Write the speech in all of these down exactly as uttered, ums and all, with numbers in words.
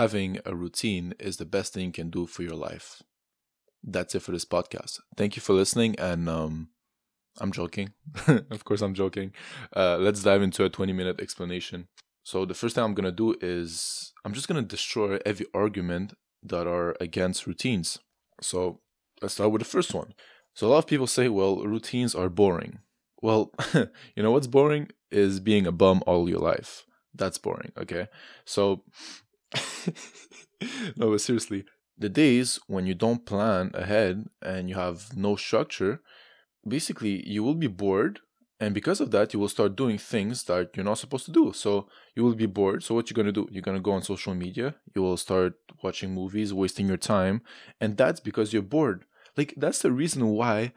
having a routine is the best thing you can do for your life. That's it for this podcast. Thank you for listening, and um, I'm joking. Of course, I'm joking. Uh, let's dive into a twenty-minute explanation. So the first thing I'm going to do is I'm just going to destroy every argument that are against routines. So let's start with the first one. So a lot of people say, well, routines are boring. Well, you know what's boring is being a bum all your life. That's boring, okay? So, no, but seriously, the days when you don't plan ahead and you have no structure, basically you will be bored, and because of that, you will start doing things that you're not supposed to do. So you will be bored. So what you're going to do? You're going to go on social media. You will start watching movies, wasting your time, and that's because you're bored. Like, that's the reason why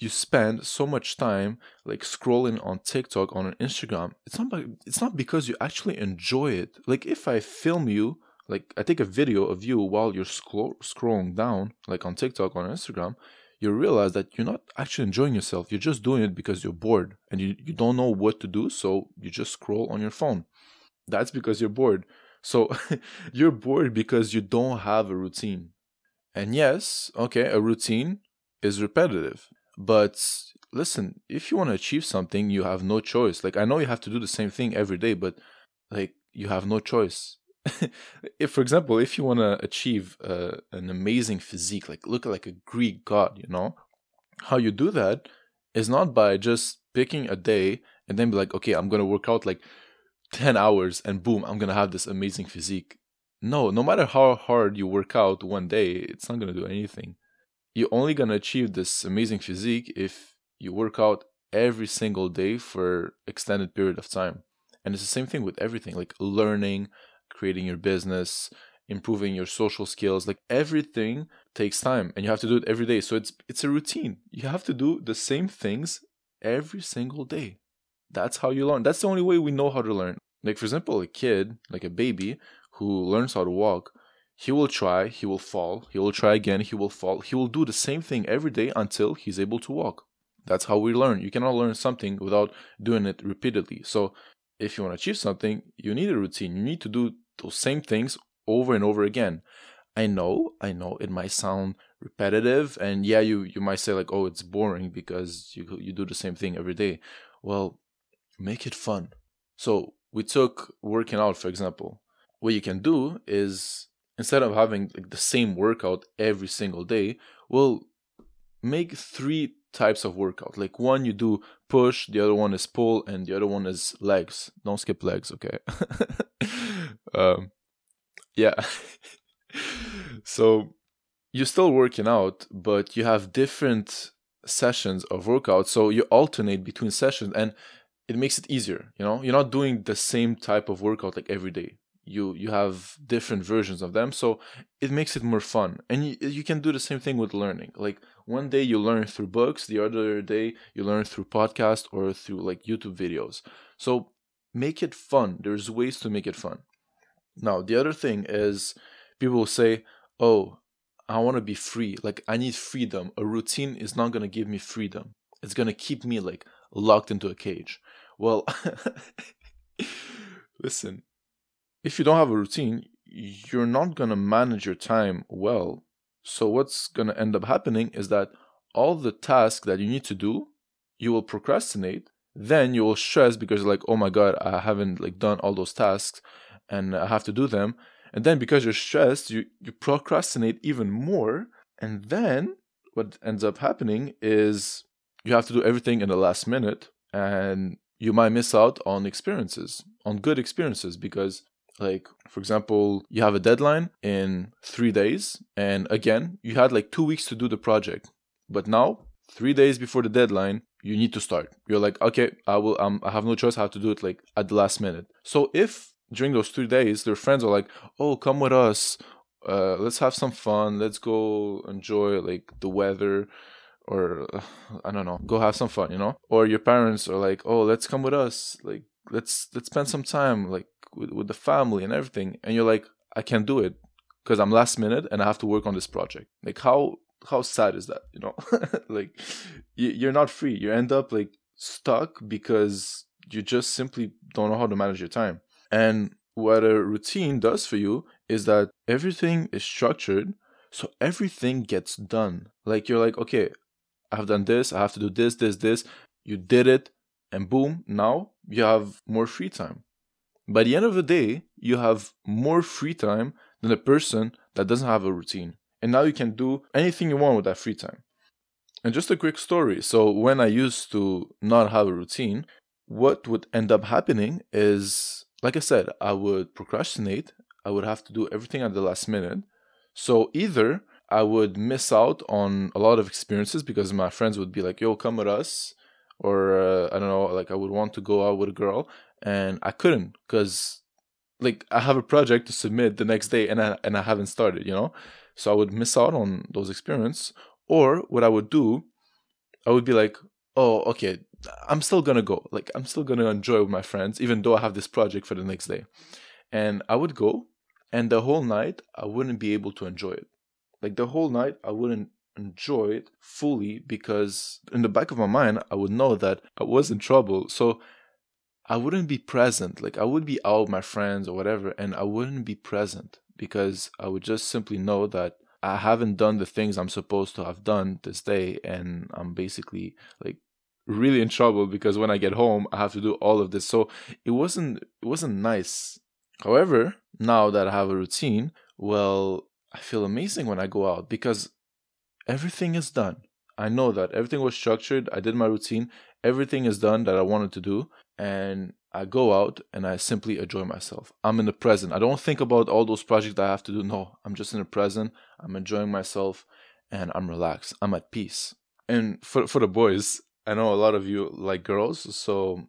you spend so much time like scrolling on TikTok, on Instagram. It's not it's not because you actually enjoy it. Like, if I film you, like I take a video of you while you're scro- scrolling down, like on TikTok, on Instagram, you realize that you're not actually enjoying yourself. You're just doing it because you're bored and you, you don't know what to do, so you just scroll on your phone. That's because you're bored. So you're bored because you don't have a routine. And yes, okay, a routine is repetitive. But listen, if you want to achieve something, you have no choice. Like, I know you have to do the same thing every day, but like, you have no choice. If, for example, if you want to achieve uh, an amazing physique, like look like a Greek god, you know, how you do that is not by just picking a day and then be like, okay, I'm going to work out like ten hours and boom, I'm going to have this amazing physique. No, no matter how hard you work out one day, it's not going to do anything. You're only going to achieve this amazing physique if you work out every single day for extended period of time. And it's the same thing with everything, like learning, creating your business, improving your social skills. Like, everything takes time and you have to do it every day. So it's it's a routine. You have to do the same things every single day. That's how you learn. That's the only way we know how to learn. Like, for example, a kid, like a baby who learns how to walk, he will try, he will fall, he will try again, he will fall. He will do the same thing every day until he's able to walk. That's how we learn. You cannot learn something without doing it repeatedly. So if you want to achieve something, you need a routine. You need to do those same things over and over again. I know, I know it might sound repetitive, and yeah, you, you might say like, oh, it's boring because you you do the same thing every day. Well, make it fun. So we took working out, for example. What you can do is, instead of having like the same workout every single day, we'll make three types of workout. Like, one you do push, the other one is pull, and the other one is legs. Don't skip legs, okay? um, yeah. So you're still working out, but you have different sessions of workout. So you alternate between sessions, and it makes it easier. You know, you're not doing the same type of workout like every day. You you have different versions of them, so it makes it more fun. And you, you can do the same thing with learning. Like, one day you learn through books, the other day you learn through podcasts or through like YouTube videos. So make it fun. There's ways to make it fun. Now, the other thing is, people will say, oh, I want to be free. Like, I need freedom. A routine is not going to give me freedom. It's going to keep me like locked into a cage. Well, listen. If you don't have a routine, you're not going to manage your time well. So what's going to end up happening is that all the tasks that you need to do, you will procrastinate. Then you will stress because like, oh my God, I haven't like done all those tasks and I have to do them. And then because you're stressed, you, you procrastinate even more. And then what ends up happening is you have to do everything in the last minute, and you might miss out on experiences, on good experiences, because like, for example, you have a deadline in three days. And again, you had like two weeks to do the project. But now, three days before the deadline, you need to start. You're like, okay, I will. Um, I have no choice. I have to do it like at the last minute. So if during those three days, their friends are like, oh, come with us. Uh, let's have some fun. Let's go enjoy like the weather, or uh, I don't know, go have some fun, you know? Or your parents are like, oh, let's come with us. Like, let's let's spend some time like with, with the family and everything. And you're like, I can't do it because I'm last minute and I have to work on this project. Like, how how sad is that, you know? Like, you, you're not free. You end up like stuck because you just simply don't know how to manage your time. And what a routine does for you is that everything is structured, so everything gets done. Like, you're like, okay, I've done this, I have to do this, this, this. You did it, and boom, now you have more free time. By the end of the day, you have more free time than a person that doesn't have a routine. And now you can do anything you want with that free time. And just a quick story. So when I used to not have a routine, what would end up happening is, like I said, I would procrastinate. I would have to do everything at the last minute. So either I would miss out on a lot of experiences because my friends would be like, yo, come with us. Or uh, I don't know, like I would want to go out with a girl and I couldn't because like I have a project to submit the next day and I, and I haven't started, you know. So I would miss out on those experiences. Or what I would do, I would be like, oh, okay, I'm still going to go. Like, I'm still going to enjoy with my friends, even though I have this project for the next day. And I would go, and the whole night, I wouldn't be able to enjoy it. Like, the whole night, I wouldn't enjoy it fully because in the back of my mind, I would know that I was in trouble. So I wouldn't be present. Like, I would be out with my friends or whatever, and I wouldn't be present because I would just simply know that I haven't done the things I'm supposed to have done this day, and I'm basically like really in trouble because when I get home, I have to do all of this. So it wasn't it wasn't nice. However, now that I have a routine, well, I feel amazing when I go out because everything is done. I know that everything was structured. I did my routine. Everything is done that I wanted to do, and I go out and I simply enjoy myself. I'm in the present. I don't think about all those projects that I have to do. No, I'm just in the present. I'm enjoying myself and I'm relaxed. I'm at peace. And for, for the boys, I know a lot of you like girls. So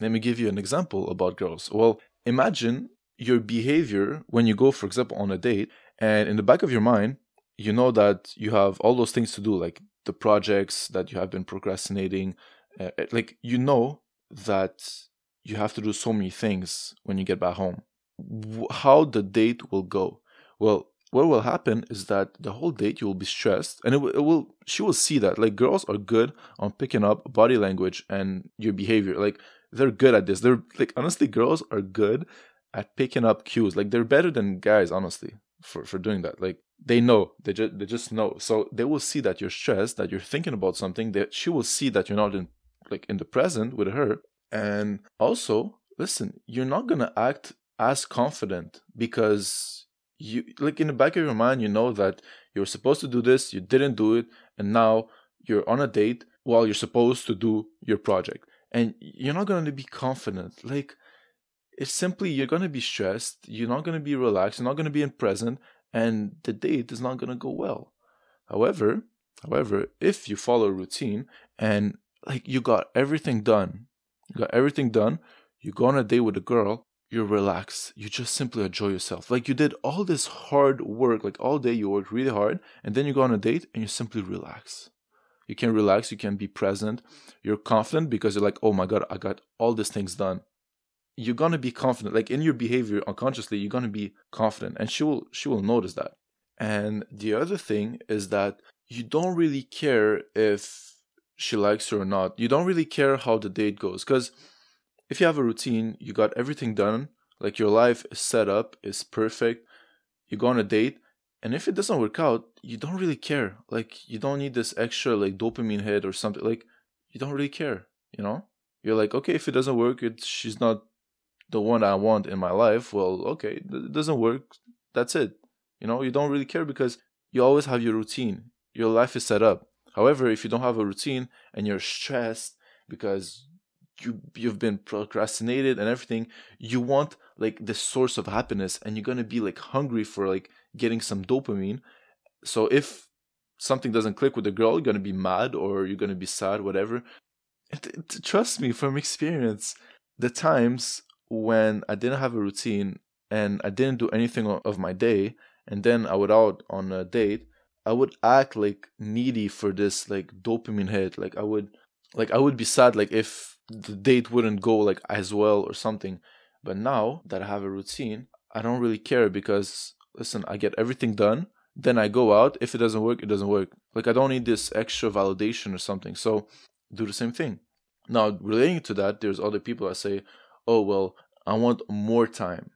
let me give you an example about girls. Well, imagine your behavior when you go, for example, on a date, and in the back of your mind, you know that you have all those things to do, like the projects that you have been procrastinating. Uh, like, you know that you have to do so many things when you get back home. How the date will go? Well, what will happen is that the whole date you will be stressed, and it will, it will. She will see that. Like, girls are good on picking up body language and your behavior. Like, they're good at this. They're like, honestly, girls are good at picking up cues. Like, they're better than guys, honestly, for for doing that. Like, they know. They just they just know. So they will see that you're stressed, that you're thinking about something. That she will see that you're not in like in the present with her. And also, listen, you're not going to act as confident because you, like in the back of your mind, you know that you were supposed to do this, you didn't do it, and now you're on a date while you're supposed to do your project. And you're not going to be confident. Like, it's simply, you're going to be stressed, you're not going to be relaxed, you're not going to be in present, and the date is not going to go well. However, however, if you follow a routine and like you got everything done, You got everything done, you go on a date with a girl, you're relaxed, you just simply enjoy yourself. Like, you did all this hard work, like all day you worked really hard, and then you go on a date and you simply relax. You can relax, you can be present, you're confident because you're like, oh my God, I got all these things done. You're gonna be confident, like in your behavior unconsciously, you're gonna be confident, and she will she will notice that. And the other thing is that you don't really care if she likes you or not. You don't really care how the date goes, because if you have a routine, you got everything done, like your life is set up, is perfect, you go on a date, and if it doesn't work out, you don't really care. Like, you don't need this extra like dopamine hit or something. Like, you don't really care, you know. You're like, okay, if it doesn't work, it's, she's not the one I want in my life, well, okay, it doesn't work, that's it, you know. You don't really care because you always have your routine, your life is set up. However, if you don't have a routine and you're stressed because you, you've been procrastinated and everything, you want like this source of happiness, and you're going to be like hungry for like getting some dopamine. So if something doesn't click with the girl, you're going to be mad or you're going to be sad, whatever. It, it, trust me from experience, the times when I didn't have a routine and I didn't do anything of my day, and then I went out on a date, I would act like needy for this like dopamine hit. Like I would like I would be sad like if the date wouldn't go like as well or something. But now that I have a routine, I don't really care because listen, I get everything done, then I go out. If it doesn't work, it doesn't work. Like I don't need this extra validation or something. So do the same thing. Now relating to that, there's other people that say, oh well, I want more time.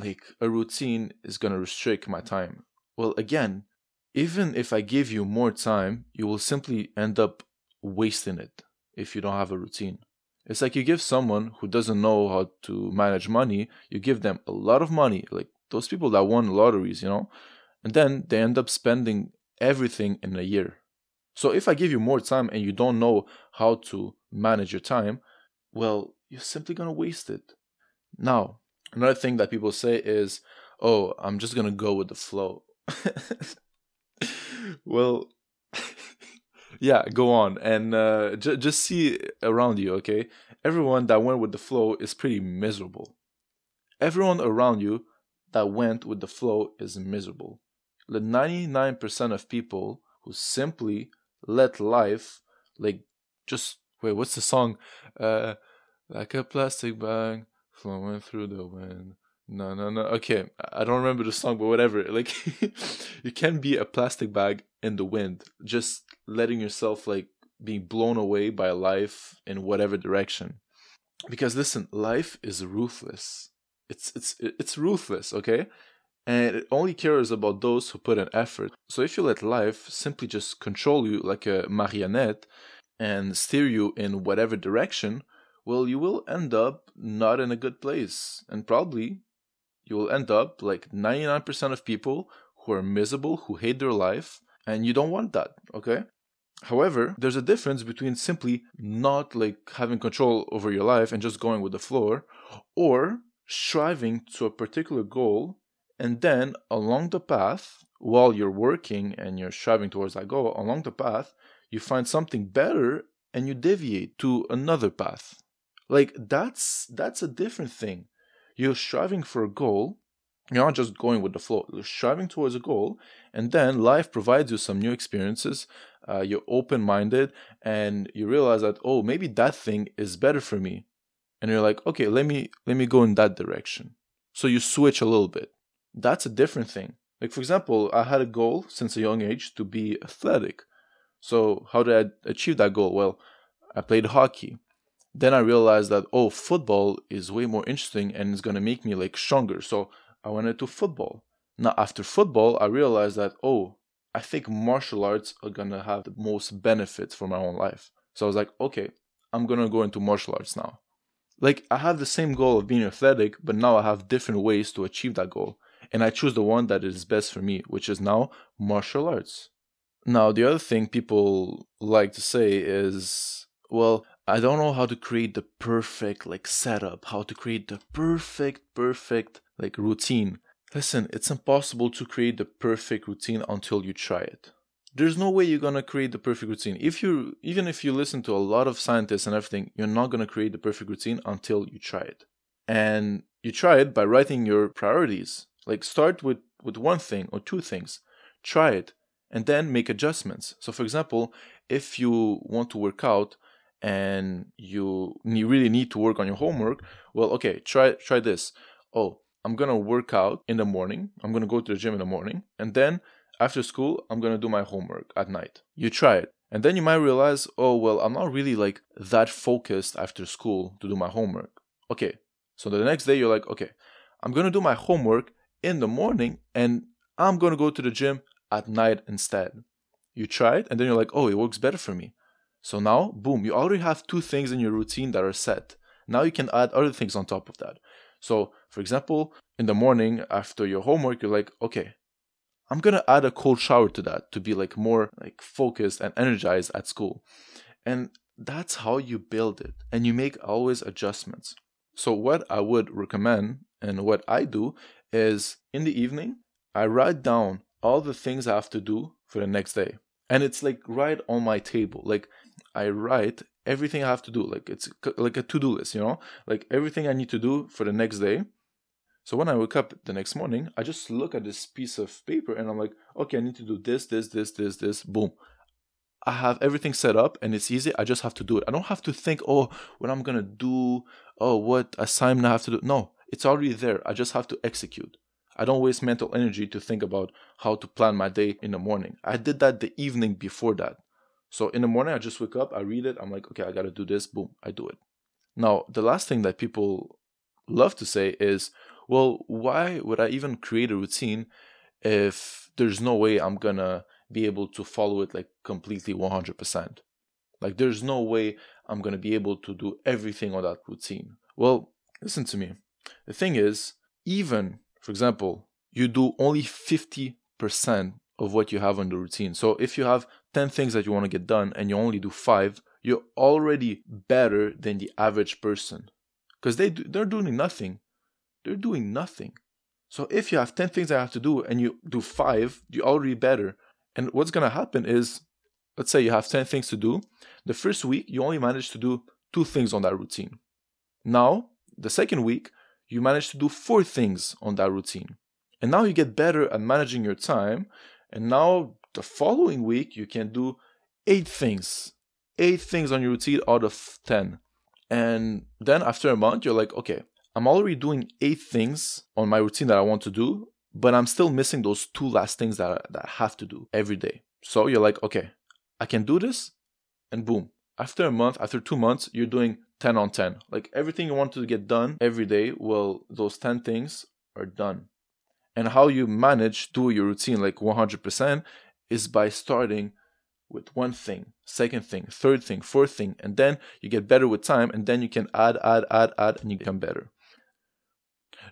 like a routine is going to restrict my time. Well, again, even if I give you more time, you will simply end up wasting it if you don't have a routine. It's like you give someone who doesn't know how to manage money, you give them a lot of money, like those people that won lotteries, you know, and then they end up spending everything in a year. So if I give you more time and you don't know how to manage your time, well, you're simply going to waste it. Now, another thing that people say is, oh, I'm just going to go with the flow. Well, yeah, go on and uh, j- just see around you, okay? Everyone that went with the flow is pretty miserable. Everyone around you that went with the flow is miserable. The ninety-nine percent of people who simply let life, like, just, wait, what's the song? Uh, like a plastic bag flowing through the wind. No, no, no. Okay, I don't remember the song, but whatever. Like, you can be a plastic bag in the wind, just letting yourself, like, being blown away by life in whatever direction. Because listen, life is ruthless. It's it's it's ruthless, okay? And it only cares about those who put in effort. So if you let life simply just control you like a marionette and steer you in whatever direction, well, you will end up not in a good place. And probably you will end up like ninety-nine percent of people who are miserable, who hate their life, and you don't want that, okay? However, there's a difference between simply not like having control over your life and just going with the flow, or striving to a particular goal, and then along the path, while you're working and you're striving towards that goal, along the path, you find something better and you deviate to another path. Like, that's that's a different thing. You're striving for a goal. You're not just going with the flow. You're striving towards a goal, and then life provides you some new experiences. Uh, you're open-minded, and you realize that, oh, maybe that thing is better for me. And you're like, okay, let me let me go in that direction. So you switch a little bit. That's a different thing. Like, for example, I had a goal since a young age to be athletic. So how did I achieve that goal? Well, I played hockey. Then I realized that, oh, football is way more interesting and it's going to make me, like, stronger. So I went into football. Now, after football, I realized that, oh, I think martial arts are going to have the most benefits for my own life. So I was like, okay, I'm going to go into martial arts now. Like, I have the same goal of being athletic, but now I have different ways to achieve that goal. And I choose the one that is best for me, which is now martial arts. Now, the other thing people like to say is, well, I don't know how to create the perfect, like, setup, how to create the perfect, perfect, like, routine. Listen, it's impossible to create the perfect routine until you try it. There's no way you're going to create the perfect routine. If you, even if you listen to a lot of scientists and everything, you're not going to create the perfect routine until you try it. And you try it by writing your priorities. Like, start with, with one thing or two things, try it, and then make adjustments. So, for example, if you want to work out and you, you really need to work on your homework, well, okay, try try this. Oh, I'm going to work out in the morning. I'm going to go to the gym in the morning. And then after school, I'm going to do my homework at night. You try it. And then you might realize, oh, well, I'm not really, like, that focused after school to do my homework. Okay, so the next day you're like, okay, I'm going to do my homework in the morning, and I'm going to go to the gym at night instead. You try it, and then you're like, oh, it works better for me. So now, boom, you already have two things in your routine that are set. Now you can add other things on top of that. So, for example, in the morning after your homework, you're like, okay, I'm going to add a cold shower to that to be, like, more, like, focused and energized at school. And that's how you build it, and you make always adjustments. So what I would recommend and what I do is, in the evening, I write down all the things I have to do for the next day. And it's, like, right on my table. Like, I write everything I have to do. Like, it's like a to-do list, you know? Like, everything I need to do for the next day. So when I wake up the next morning, I just look at this piece of paper and I'm like, okay, I need to do this, this, this, this, this, boom. I have everything set up and it's easy. I just have to do it. I don't have to think, oh, what I'm going to do, oh, what assignment I have to do. No, it's already there. I just have to execute. I don't waste mental energy to think about how to plan my day in the morning. I did that the evening before that. So in the morning, I just wake up, I read it. I'm like, okay, I got to do this. Boom, I do it. Now, the last thing that people love to say is, well, why would I even create a routine if there's no way I'm gonna be able to follow it like completely one hundred percent? Like, there's no way I'm gonna be able to do everything on that routine. Well, listen to me. The thing is, even, for example, you do only fifty percent of what you have on the routine. So if you have ten things that you want to get done and you only do five, you're already better than the average person, because they do, they're doing nothing. They're doing nothing. So if you have ten things I have to do and you do five, you're already better. And what's going to happen is, let's say you have ten things to do. The first week, you only manage to do two things on that routine. Now, the second week, you manage to do four things on that routine. And now you get better at managing your time. And now the following week, you can do eight things. Eight things on your routine out of ten. And then after a month, you're like, okay, I'm already doing eight things on my routine that I want to do, but I'm still missing those two last things that I, that I have to do every day. So you're like, okay, I can do this. And boom, after a month, after two months, you're doing ten on ten. Like, everything you want to get done every day, well, those ten things are done. And how you manage to do your routine like one hundred percent is by starting with one thing, second thing, third thing, fourth thing, and then you get better with time, and then you can add, add, add, add, and you become better.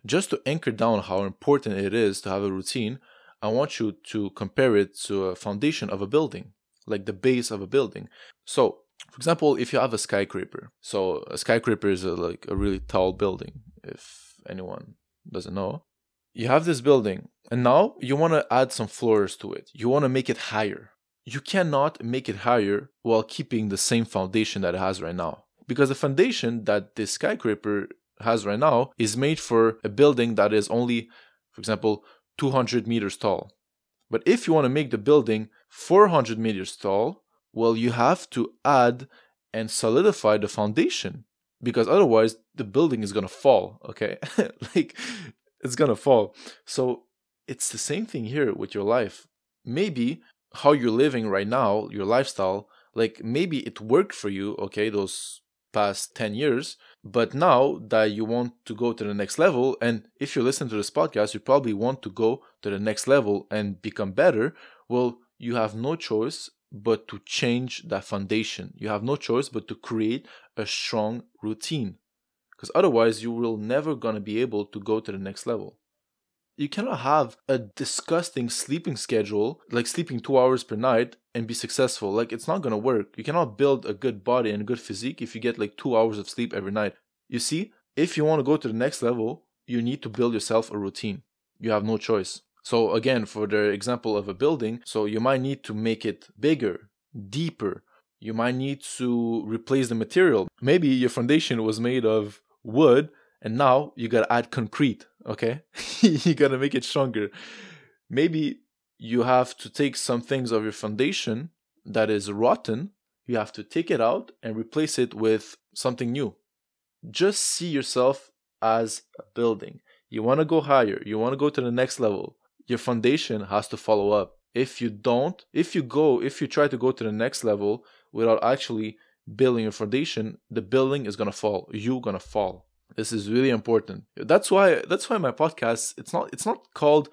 Just to anchor down how important it is to have a routine, I want you to compare it to a foundation of a building, like the base of a building. So, for example, if you have a skyscraper, so a skyscraper is a, like a really tall building, if anyone doesn't know. You have this building, and now you want to add some floors to it. You want to make it higher. You cannot make it higher while keeping the same foundation that it has right now, because the foundation that this skyscraper has right now is made for a building that is only, for example, two hundred meters tall. But if you want to make the building four hundred meters tall, well, you have to add and solidify the foundation, because otherwise the building is going to fall, okay? Like, it's gonna fall. So it's the same thing here with your life. Maybe how you're living right now, your lifestyle, like maybe it worked for you, okay, those past ten years, but now that you want to go to the next level, and if you listen to this podcast, you probably want to go to the next level and become better, well, you have no choice but to change that foundation. You have no choice but to create a strong routine, because otherwise you will never gonna be able to go to the next level. You cannot have a disgusting sleeping schedule, like sleeping two hours per night, and be successful. Like, it's not gonna work. You cannot build a good body and a good physique if you get like two hours of sleep every night. You see, if you wanna go to the next level, you need to build yourself a routine. You have no choice. So again, for the example of a building, so you might need to make it bigger, deeper. You might need to replace the material. Maybe your foundation was made of wood, and now you gotta add concrete, okay? You gotta make it stronger. Maybe you have to take some things of your foundation that is rotten, you have to take it out and replace it with something new. Just see yourself as a building. You wanna go higher, you wanna go to the next level. Your foundation has to follow up. If you don't, if you go, if you try to go to the next level without actually building your foundation, the building is gonna fall. You're gonna fall. This is really important. That's why that's why my podcast, it's not it's not called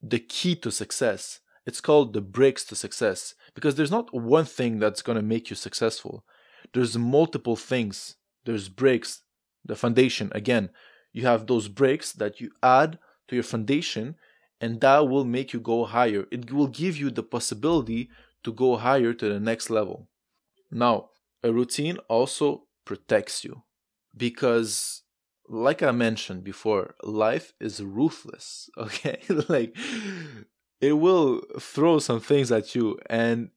the key to success. It's called the bricks to success, because there's not one thing that's gonna make you successful. There's multiple things. There's bricks, the foundation. Again, you have those bricks that you add to your foundation, and that will make you go higher. It will give you the possibility to go higher to the next level. Now, a routine also protects you, because like I mentioned before, life is ruthless, okay? Like, it will throw some things at you, and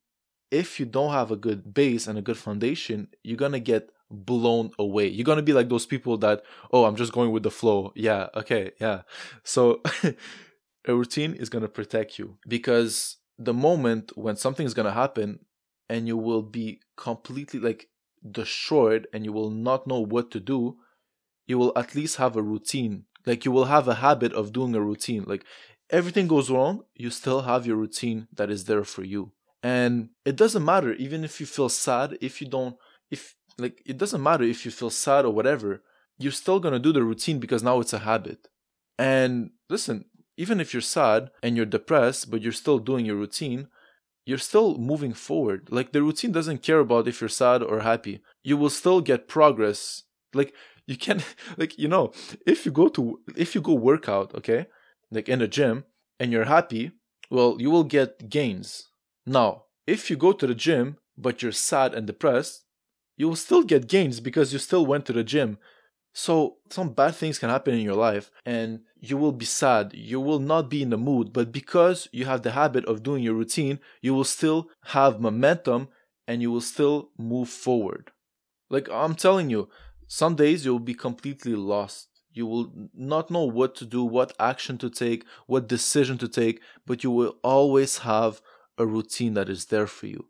if you don't have a good base and a good foundation, you're gonna get blown away. You're gonna be like those people that, oh, I'm just going with the flow. Yeah, okay, yeah. So a routine is gonna protect you, because the moment when something's gonna happen, and you will be completely like destroyed and you will not know what to do, you will at least have a routine. Like, you will have a habit of doing a routine. Like, everything goes wrong, you still have your routine that is there for you. And it doesn't matter, even if you feel sad, if you don't, if like, it doesn't matter if you feel sad or whatever, you're still gonna do the routine because now it's a habit. And listen, even if you're sad and you're depressed, but you're still doing your routine, you're still moving forward. Like, the routine doesn't care about if you're sad or happy. You will still get progress. Like, you can't, like, you know, if you go to, if you go work out, okay, like in a gym, and you're happy, well, you will get gains. Now, if you go to the gym, but you're sad and depressed, you will still get gains because you still went to the gym. So some bad things can happen in your life and you will be sad, you will not be in the mood, but because you have the habit of doing your routine, you will still have momentum and you will still move forward. Like, I'm telling you, some days you'll be completely lost. You will not know what to do, what action to take, what decision to take, but you will always have a routine that is there for you.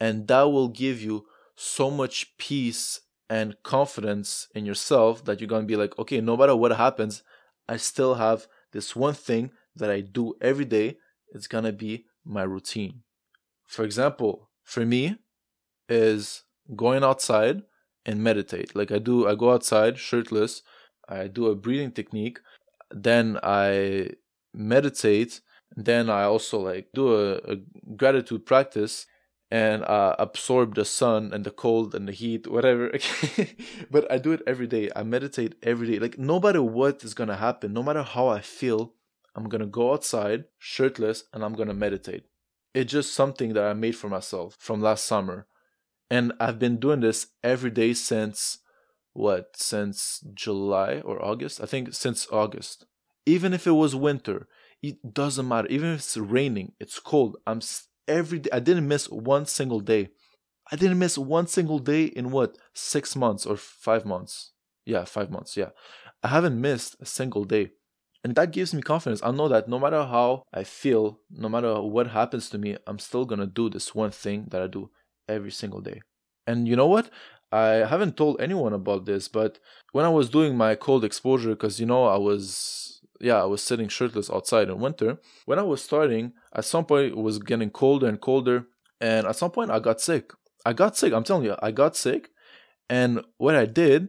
And that will give you so much peace and confidence in yourself that you're going to be like, okay, no matter what happens, I still have this one thing that I do every day. It's going to be my routine. For example, for me is going outside and meditate. Like I do, I go outside shirtless. I do a breathing technique. Then I meditate. Then I also like do a, a gratitude practice and uh, absorb the sun and the cold and the heat, whatever. But I do it every day. I meditate every day. Like, no matter what is going to happen, no matter how I feel, I'm going to go outside shirtless and I'm going to meditate. It's just something that I made for myself from last summer. And I've been doing this every day since, what, since July or August? I think since August. Even if it was winter, it doesn't matter. Even if it's raining, it's cold, I'm st- Every day, I didn't miss one single day. I didn't miss one single day in what? Six months or five months. Yeah, five months. Yeah. I haven't missed a single day. And that gives me confidence. I know that no matter how I feel, no matter what happens to me, I'm still going to do this one thing that I do every single day. And you know what? I haven't told anyone about this, but when I was doing my cold exposure, because, you know, I was... Yeah, I was sitting shirtless outside in winter. When I was starting, at some point it was getting colder and colder. And at some point I got sick. I got sick. I'm telling you, I got sick. And what I did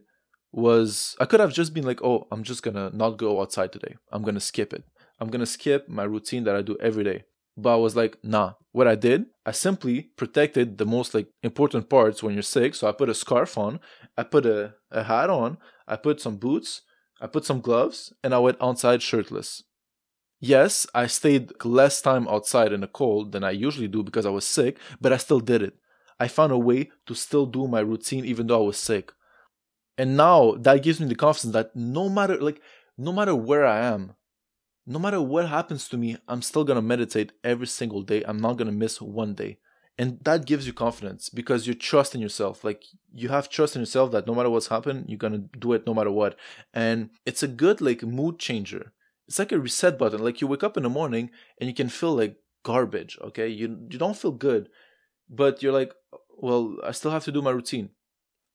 was, I could have just been like, oh, I'm just going to not go outside today. I'm going to skip it. I'm going to skip my routine that I do every day. But I was like, nah. What I did, I simply protected the most like important parts when you're sick. So I put a scarf on. I put a, a hat on. I put some boots. I put some gloves and I went outside shirtless. Yes, I stayed less time outside in the cold than I usually do because I was sick, but I still did it. I found a way to still do my routine even though I was sick. And now that gives me the confidence that no matter like no matter where I am, no matter what happens to me, I'm still going to meditate every single day. I'm not going to miss one day. And that gives you confidence because you trust in yourself. Like, you have trust in yourself that no matter what's happened, you're going to do it no matter what. And it's a good like mood changer. It's like a reset button. Like, you wake up in the morning and you can feel like garbage, okay? You, you don't feel good, but you're like, well, I still have to do my routine.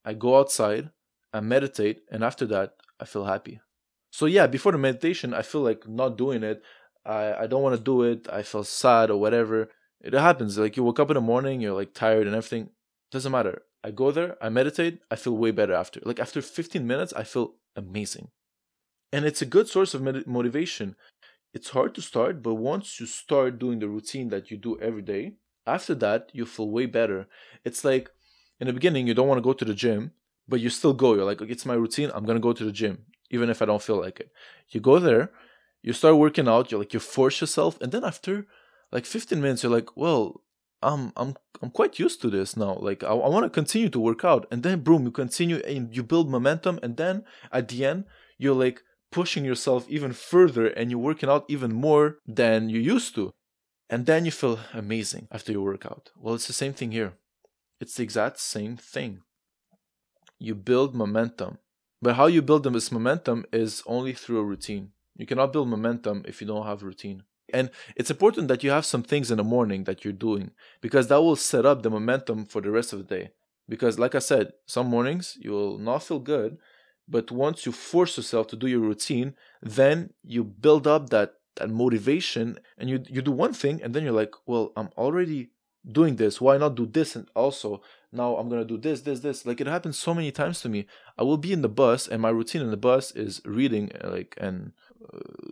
I go outside, I meditate, and after that, I feel happy. So yeah, before the meditation, I feel like not doing it. I, I don't want to do it. I feel sad or whatever. It happens. Like, you wake up in the morning, you're like tired and everything. Doesn't matter. I go there, I meditate, I feel way better after. Like, after fifteen minutes, I feel amazing. And it's a good source of med- motivation. It's hard to start, but once you start doing the routine that you do every day, after that, you feel way better. It's like, in the beginning, you don't want to go to the gym, but you still go. You're like, okay, it's my routine. I'm going to go to the gym, even if I don't feel like it. You go there, you start working out, you're like, you force yourself. And then after... like fifteen minutes, you're like, well, I'm I'm I'm quite used to this now. Like, I, I want to continue to work out. And then, boom, you continue and you build momentum. And then at the end, you're like pushing yourself even further and you're working out even more than you used to. And then you feel amazing after your workout. Well, it's the same thing here. It's the exact same thing. You build momentum. But how you build this momentum is only through a routine. You cannot build momentum if you don't have a routine. And it's important that you have some things in the morning that you're doing, because that will set up the momentum for the rest of the day. Because like I said, some mornings you will not feel good, but once you force yourself to do your routine, then you build up that, that motivation and you, you do one thing and then you're like, well, I'm already doing this. Why not do this? And also now I'm going to do this, this, this. Like, it happens so many times to me. I will be in the bus and my routine in the bus is reading like and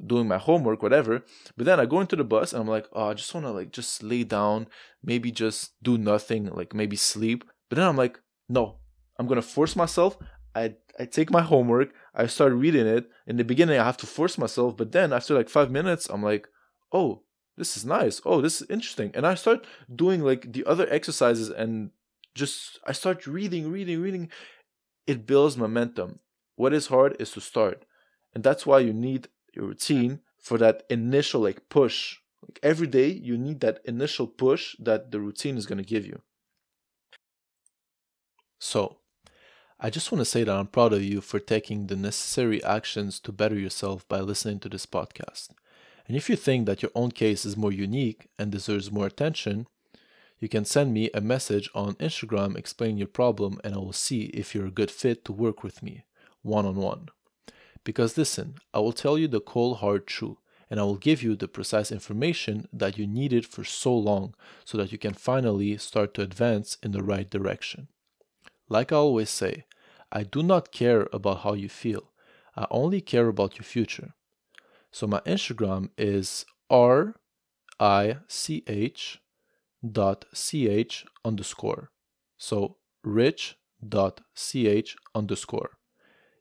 doing my homework, whatever. But then I go into the bus and I'm like, oh, I just want to like just lay down, maybe just do nothing, like maybe sleep. But then I'm like, no, I'm going to force myself. I I take my homework. I start reading it. In the beginning, I have to force myself. But then after like five minutes, I'm like, oh, this is nice. Oh, this is interesting. And I start doing like the other exercises and just I start reading, reading, reading. It builds momentum. What is hard is to start. And that's why you need your routine for that initial like push. Like every day, you need that initial push that the routine is going to give you. So, I just want to say that I'm proud of you for taking the necessary actions to better yourself by listening to this podcast. And if you think that your own case is more unique and deserves more attention, you can send me a message on Instagram explaining your problem and I will see if you're a good fit to work with me one-on-one. Because listen, I will tell you the cold hard truth and I will give you the precise information that you needed for so long so that you can finally start to advance in the right direction. Like I always say, I do not care about how you feel. I only care about your future. So my Instagram is r-i-c-h dot ch underscore. So rich dot ch underscore.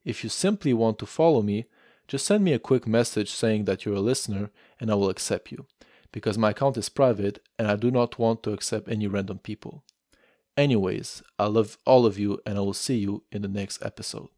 If you simply want to follow me, just send me a quick message saying that you're a listener and I will accept you, because my account is private and I do not want to accept any random people. Anyways, I love all of you and I will see you in the next episode.